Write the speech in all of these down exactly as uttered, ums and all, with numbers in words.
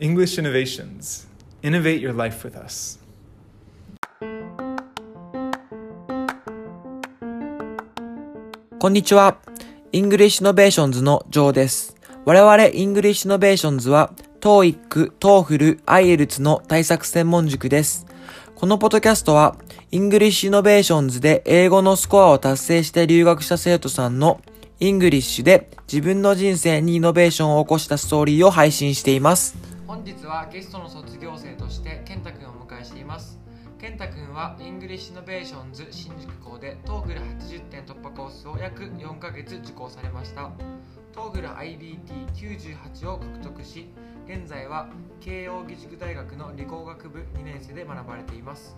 English Innovations. Innovate your life with us. Konnichiwa. English Innovations のジョーです。我々 English Innovations は トーイック、トーフル、アイエルツ の対策専門塾です。このポッドキャストは English Innovations で英語のスコアを達成して留学した生徒さんのイングリッシュで自分の人生にイノベーションを起こしたストーリーを配信しています。本日はゲストの卒業生として健太くんをお迎えしています。健太くんはイングリッシュイノベーションズ新宿校で トーフル はちじゅってん突破コースを約よんかげつ受講されました。 トーフル アイビーティーきゅうじゅうはち を獲得し、現在は慶應義塾大学の理工学部にねんせいで学ばれています。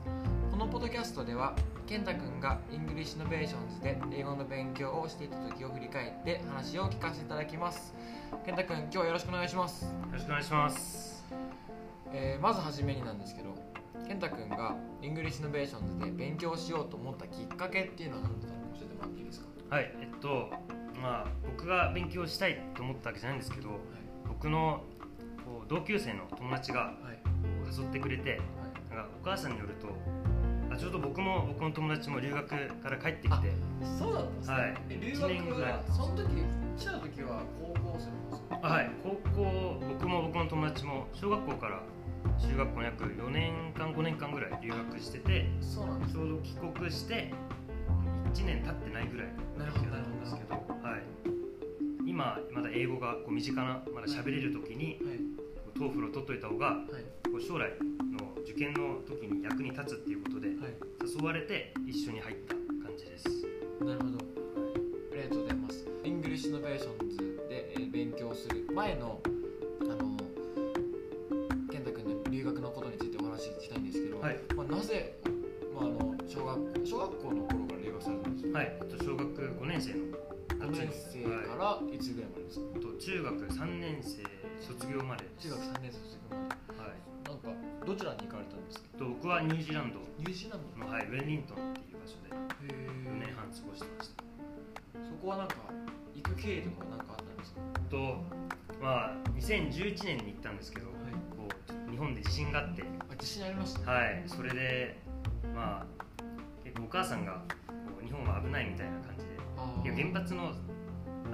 このポッドキャストでは、健太くんがイングリッシュイノベーションズで英語の勉強をしていた時を振り返って話を聞かせていただきます。健太くん、今日はよろしくお願いします。よろしくお願いします。えー、まずはじめになんですけど、健太くんがイングリッシュイノベーションズで勉強しようと思ったきっかけっていうのは何だったのか教えてもらっていいですか？はい、えっと、まあ僕が勉強したいと思ったわけじゃないんですけど、はい、僕のこう同級生の友達が誘ってくれて、はい、なんかお母さんによると、ちょうど僕も僕の友達も留学から帰ってきて、そうだったんですね。はい、留学はその時来た時は高校生ですか？はい、高校僕も僕の友達も小学校から中学校約よねんかんごねんかんぐらい留学してて、そうなんです。ちょうど帰国していちねん経ってないぐらいだったんですけど、はい、今まだ英語がこう身近なまだ喋れる時に、はい、トーフルを取っといた方が、はい、こう将来の受験の時に役に立つっていうことで、はい、誘われて一緒に入った感じです。なるほど、はい、ありがとうございます。イングリッシュイノベーションズで勉強する前の健太君の留学のことについてお話ししたいんですけど、はい、まあ、なぜ、まあ、あの小学、小学校の頃から留学されたんですか？はい、小学ごねんせいのごねんせいからいつぐらいまでですか？はい、中学さんねんせい卒業までです。中学さんねん卒業まで、どちらに行かれたんですか？僕はニュージーランド、ニュージーランドの、はい、ウェリントンっていう場所でよねんはん過ごしてました。そこはなんか行く経緯とか何かあったんですか？と、まあ、にせんじゅういちねんに行ったんですけど、はい、こう日本で地震があって、あ、地震ありましたね。はい、それで、まあ、結構お母さんがこう日本は危ないみたいな感じで、いや原発のあっ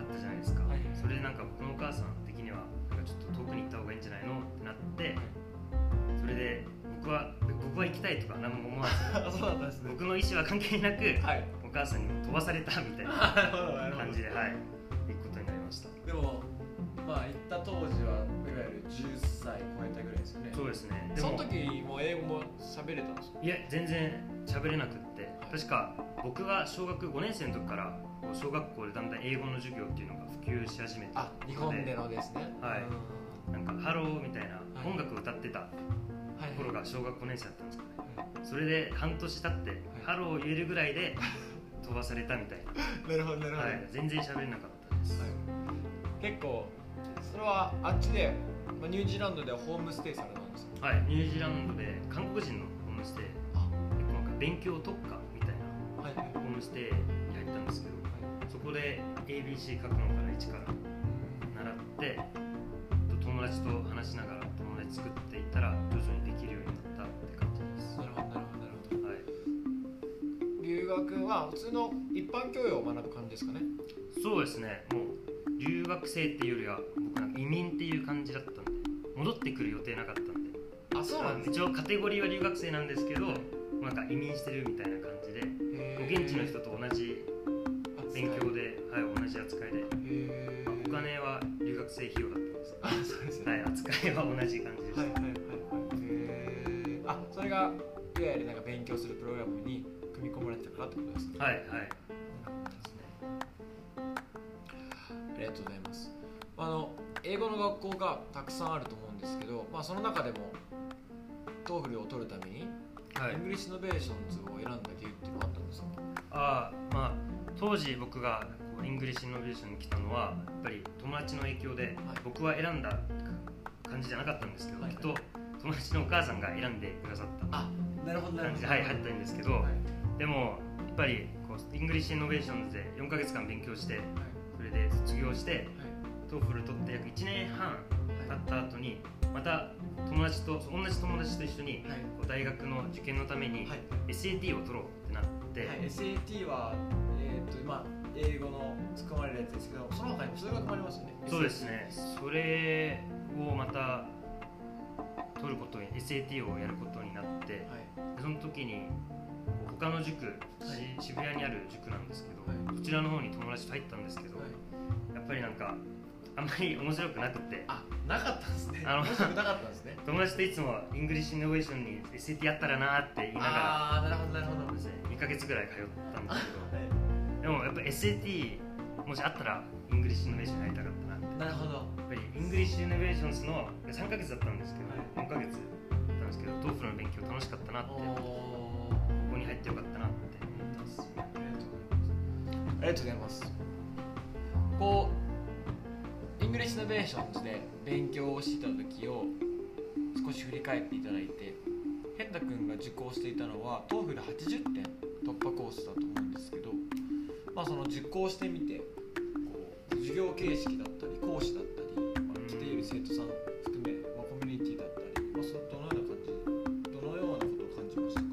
たじゃないですか、はい、それでなんか僕のお母さん的にはなんかちょっと遠くに行った方がいいんじゃないのってなって、はい、それで僕は僕は行きたいとか何も思わずそうだったんですね。僕の意思は関係なく、はい、お母さんにも飛ばされたみたいな感じで、はい、行くことになりました。でもまあ行った当時はいわゆるじゅっさい超えたぐらいですよね。そうですね。でもその時もう英語も喋れたんですか？いや全然喋れなくって、確か僕が小学ごねんせいの時から小学校でだんだん英語の授業っていうのが普及し始めて、あ、日本でのですね、はい、なんかハローみたいな音楽を歌ってた、はい頃が小学ごねんせいだったんですかね、はい、それで半年経って、はい、ハローを言えるぐらいで飛ばされたみたいななるほどなるほど、はい、全然喋れなかったです、はい、結構それはあっちでニュージーランドではホームステイされたんですか？はい、ニュージーランドで韓国人のホームステイ、なんか勉強特化みたいな、はい、ホームステイに入ったんですけど、はい、そこで エービーシー 書くのからいちから習って、うん、と友達と話しながら友達作っていったら徐々にできるようになったって感じです。なるほどなるほど、はい、留学は普通の一般教養を学ぶ感じですかね？そうですね。もう留学生っていうよりは僕なんか移民っていう感じだったんで、戻ってくる予定なかったんで、あ、そうなんですね。一応カテゴリーは留学生なんですけど、はい、なんか移民してるみたいな感じで、現地の人と同じ勉強で、はい、同じ扱いで、へ、まあ、お金は留学生費用だったんですけど、あ、そうですね、はい、扱いは同じ感じでした、はいはいはい。あ、それがいわゆるなんか勉強するプログラムに組み込まれてたからってことですか？はいはい、ありがとうございます。あの英語の学校がたくさんあると思うんですけど、まあ、その中でも トーフル を取るために、はい、イングリッシュイノベーションズを選んだ理由っていうのはあったんですか？あ、まあ、当時僕がイングリッシュイノベーションに来たのはやっぱり友達の影響で、はい、僕は選んだ感じじゃなかったんですけど、はい、きっと友達のお母さんが選んでくださった感じで、あ、なるほどなるほど、はい、入ったんですけど、はい、でもやっぱりこうイングリッシュイノベーションズでよんかげつかん勉強して、はい、それで卒業して、はい、トーフル取って約いちねんはん経った後に、はい、また友達と同じ友達と一緒に、はい、大学の受験のために エスエーティー を取ろうってなって、はい、エスエーティー は、えーっとまあ、英語の含まれるやつですけど、その他にも数学もありますよね。そうですね、それをまた取ることに エスエーティー をやることになって、はい、その時に他の塾、はい、渋谷にある塾なんですけど、はい、こちらの方に友達と入ったんですけど、はい、やっぱりなんかあんまり面白くなくて、あ、なかったんですね。あの面白くなかったんですね。友達といつも English Innovation に エスエーティー やったらなって言いながら、あ、なるほどなるほど、にかげつぐらい通ったんですけど、はい、でもやっぱ エスエーティー もしあったら English Innovation やりたかったなって。なるほど。やっぱり English Innovations のさんかげつだったんですけど、はい、よんかげつだったんですけど、トーフル の勉強楽しかったなって、ここに入ってよかったなって思います。ありがとうございます。ありがとうございます。こうイングリッシュイノベーションズで勉強をしていた時を少し振り返っていただいて、ヘッタ君が受講していたのは トーフルはちじゅってん突破コースだと思うんですけど、まあ、その受講してみてこう授業形式だったり講師だったり、まあ、来ている生徒さん含め、まあ、コミュニティだったり、まあ、そどのような感じどのようなことを感じましたか？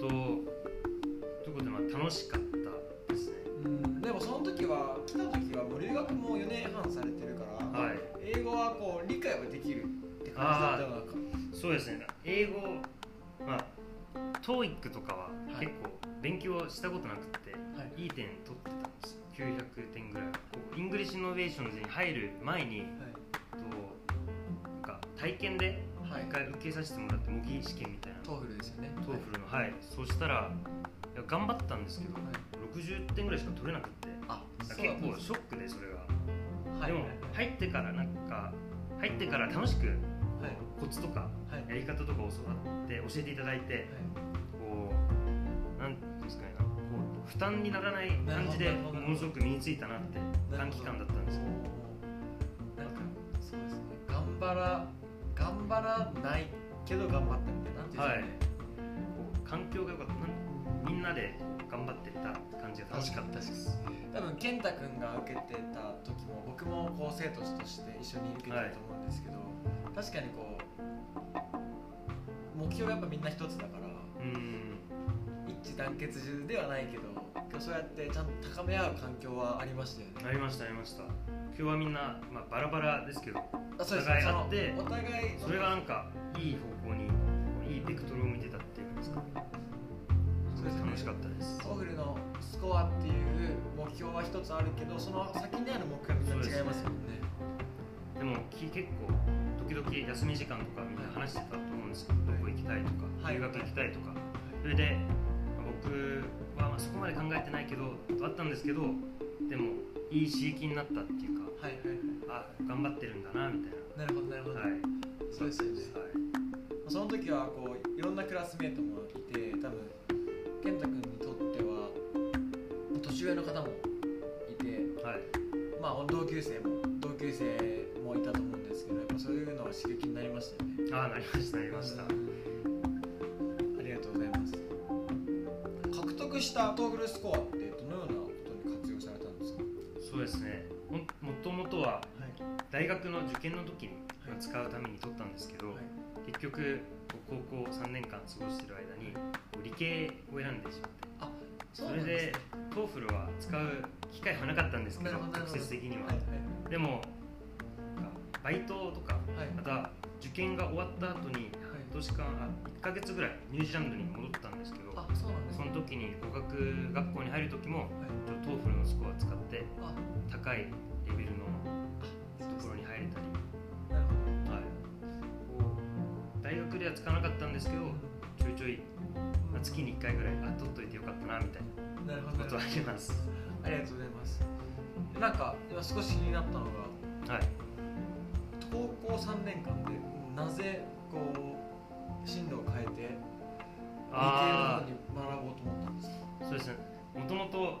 とということで、まあ楽しかったですね。うん、でもその時は来た時はもう留学もよねんはんされてるから、はい、英語はこう理解はできるって感じだったのか。そうですね、英語、まあ、トーイック とかは結構勉強したことなくて、はい、いい点取ってたんですよ、きゅうひゃくてんぐらい。イングリッシュイノベーションズに入る前に、はい、となんか体験でいっかい受けさせてもらって模擬試験みたいな、はい、トーフル ですよね。トーフル の、はい、はい、そうしたら頑張ったんですけど、はい、ろくじゅってんぐらいしか取れなくて、あ、結構ショックで、それが。でも入ってからなんか入ってから楽しくコツとかやり方とかを教わって教えていただいて、こうなんていうんですかね、こう負担にならない感じでものすごく身についたなって、短期間だったんですけど、なんかそうですね、頑張ら頑張らないけど頑張ったみたいな、なんていうんですかね、はい、こう環境が良かった、みんなで頑張ってた感じが楽しかったです。多分健太君が受けてた時も僕もこう生徒として一緒に受けてたと思うんですけど、はい、確かにこう目標がやっぱみんな一つだから、うん、一致団結中ではないけど、そうやってちゃんと高め合う環境はありましたよね。ありましたありました。今日はみんな、まあ、バラバラですけど、お互いあって、お互いそれがなんかいい方向に、いいベクトルを向いてたっていうんですか。楽しかったです。トーフルのスコアっていう目標は一つあるけど、その先にある目標はみんな違いますもんね。でも結構時々休み時間とかみんな話してたと思うんですけど、どこ行きたいとか、はい、留学行きたいとか、はい、それで僕はまあそこまで考えてないけどあったんですけど、でもいい刺激になったっていうか、はいはいはい、あ、頑張ってるんだなみたいな。なるほどなるほど、はい、そうですよね、はい、その時はこういろんなクラスメートもいて、多分健太君にとっては年上の方もいて、はい、まあ同級生も同級生もいたと思うんですけど、やっぱそういうのは刺激になりましたよね。ああ、なりましたなりました。ありがとうございます。獲得したトーフルスコアってどのようなことに活用されたんですか？そうですね。もともとは大学の受験の時に使うために取ったんですけど、はい、結局高校さんねんかん過ごしている間に理系を選んでしまって、あ、 そ, うなんですね、それで トーフル は使う機会はなかったんですけど、直接的には、はいはい、でもバイトとか、はい、また受験が終わった後にはんねんかん、いっかげつぐらいニュージーランドに戻ったんですけど、あ、 そ, うなんですね、その時に語学学校に入る時も、はい、トーフル のスコアを使って高いレベルのところに入れたり、大学では使わなかったんですけど、ちょいちょい、まあ、月にいっかいぐらい、あ、取っといてよかったなみたいなことはあります。ありがとうございます。なんか今少し気になったのが、はい、高校さんねんかんでなぜこう進路を変えて理系の方に学ぼうと思ったんですか？そうですね、もともと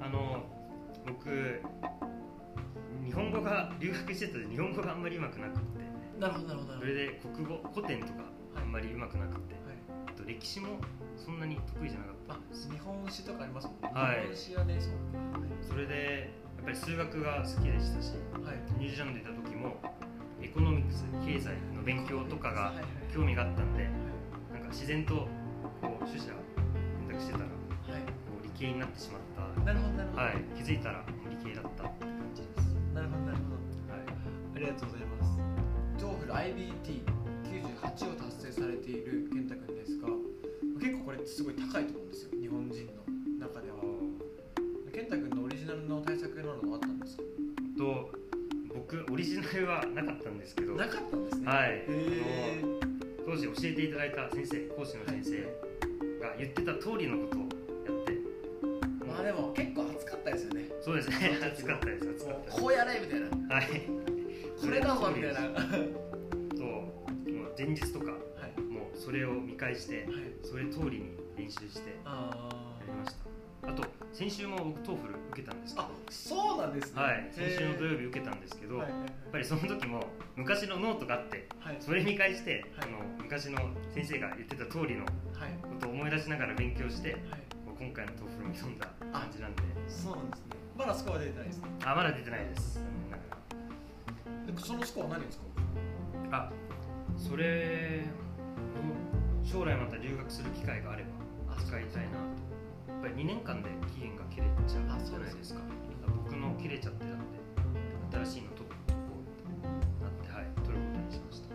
あの僕日本語が留学してたので日本語があんまりうまくなくて、なるほどなるほど、それで国語古典とかあんまりうまくなくて、はいはい、あと歴史もそんなに得意じゃなかったんです。あ、日本史とかありますもんね、はい、日本史はね、そう、それでやっぱり数学が好きでしたし、はい、ニュージーランドにいた時もエコノミクス、経済の勉強とかが興味があったんで、なんか自然とこう取捨選択してたら、はい、こう理系になってしまった。なるほどなるほど。はい、気づいたら理系だったって感じです。なるほどなるほど。はい、ありがとうございます。トーフル アイビーティー きゅうじゅうはち を達成されている健太君ですが、結構これすごい高いと思うんですよ、日本人の中では。健太君のオリジナルの対策などはあったんですか？と僕オリジナルはなかったんですけど。なかったんですね。はい。当時教えていただいた先生、講師の先生が言ってた通りのことをやって。まあでも結構熱かったですよね。そうですね。熱かったです。熱かったです。こうやれみたいな。はい。これだぞみたいな。前日とか、はい、もうそれを見返して、はい、それ通りに練習してやりました。 あ, あと先週も僕 トーフル 受けたんですけど。あ、そうなんですね。はい、先週の土曜日受けたんですけど、やっぱりその時も昔のノートがあって、はい、それ見返して、はい、あの昔の先生が言ってた通りのことを思い出しながら勉強して、はい、今回の トーフル に挑んだ感じなんで。そうなんですね。まだスコア出てないですね。あ、まだ出てないです。そのスコアは何ですか？あ、それを将来また留学する機会があれば使いたいなと。やっぱりにねんかんで期限が切れちゃうじゃないですか。僕の切れちゃってたので、新しいのを取ってこうなって、はい、取ることにしました。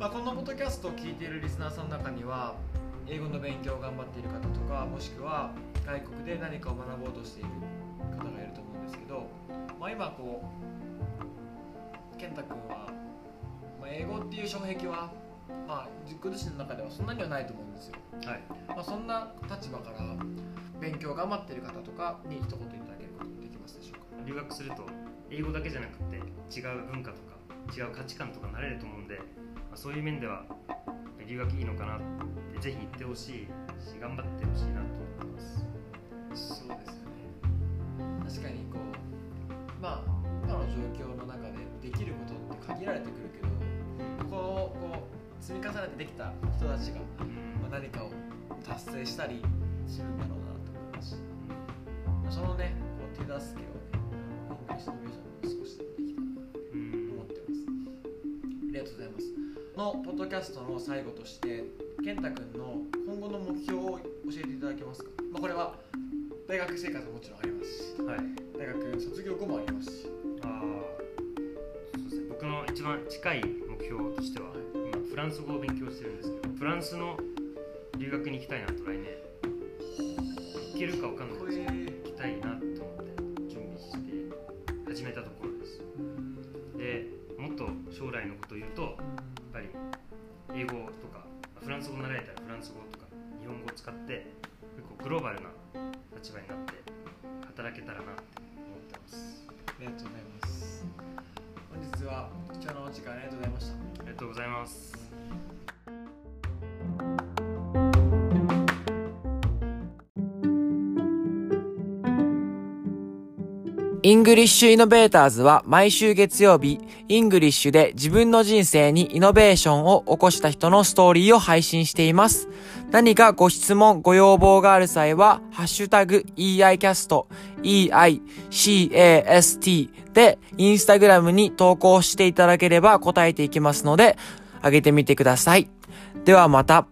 まあ、このポッドキャストを聞いているリスナーさんの中には、英語の勉強を頑張っている方とか、もしくは外国で何かを学ぼうとしている方がいると思うんですけど、まあ、今こう健太君は英語っていう障壁は、まあ、ご自身の中ではそんなにはないと思うんですよ、はい。まあ、そんな立場から勉強を頑張っている方とかに一言いただけることもできますでしょうか？留学すると英語だけじゃなくて違う文化とか違う価値観とかになれると思うんで、まあ、そういう面では留学いいのかなってぜひ行ってほしいし、頑張ってほしいなと思います。そうですよね。確かにこう、まあ、今の状況の中でできることって限られてくるけど、こうこう積み重ねてできた人たちが、まあ、何かを達成したりするんだろうなと思いますし、まあ、そのね、こう手助けをね、English Innovationsに少しできたなと思ってます。ありがとうございます。このポッドキャストの最後として健太君の今後の目標を教えていただけますか？まあ、これは大学生活ももちろんありますし、はい、大学卒業後もありますし。あ、そうですね、僕の一番近い目標としては、今フランス語を勉強してるんですけど、フランスの留学に行きたいなと、来年行けるか分かんないですけど、行きたいなと思って準備して始めたところです。で、もっと将来のことを言うと、やっぱり英語とかフランス語を習えたらフランス語とか日本語を使って結構グローバルな立場になって働けたらなって思ってます。ありがとうございます。本日は貴重なお時間ありがとうございました。ありがとうございます。English Innovators は毎週月曜日、イングリッシュで自分の人生にイノベーションを起こした人のストーリーを配信しています。何かご質問、ご要望がある際は、ハッシュタグ イーアイキャスト、イーアイシーエーエスティー でインスタグラムに投稿していただければ答えていきますので、上げてみてください。ではまた。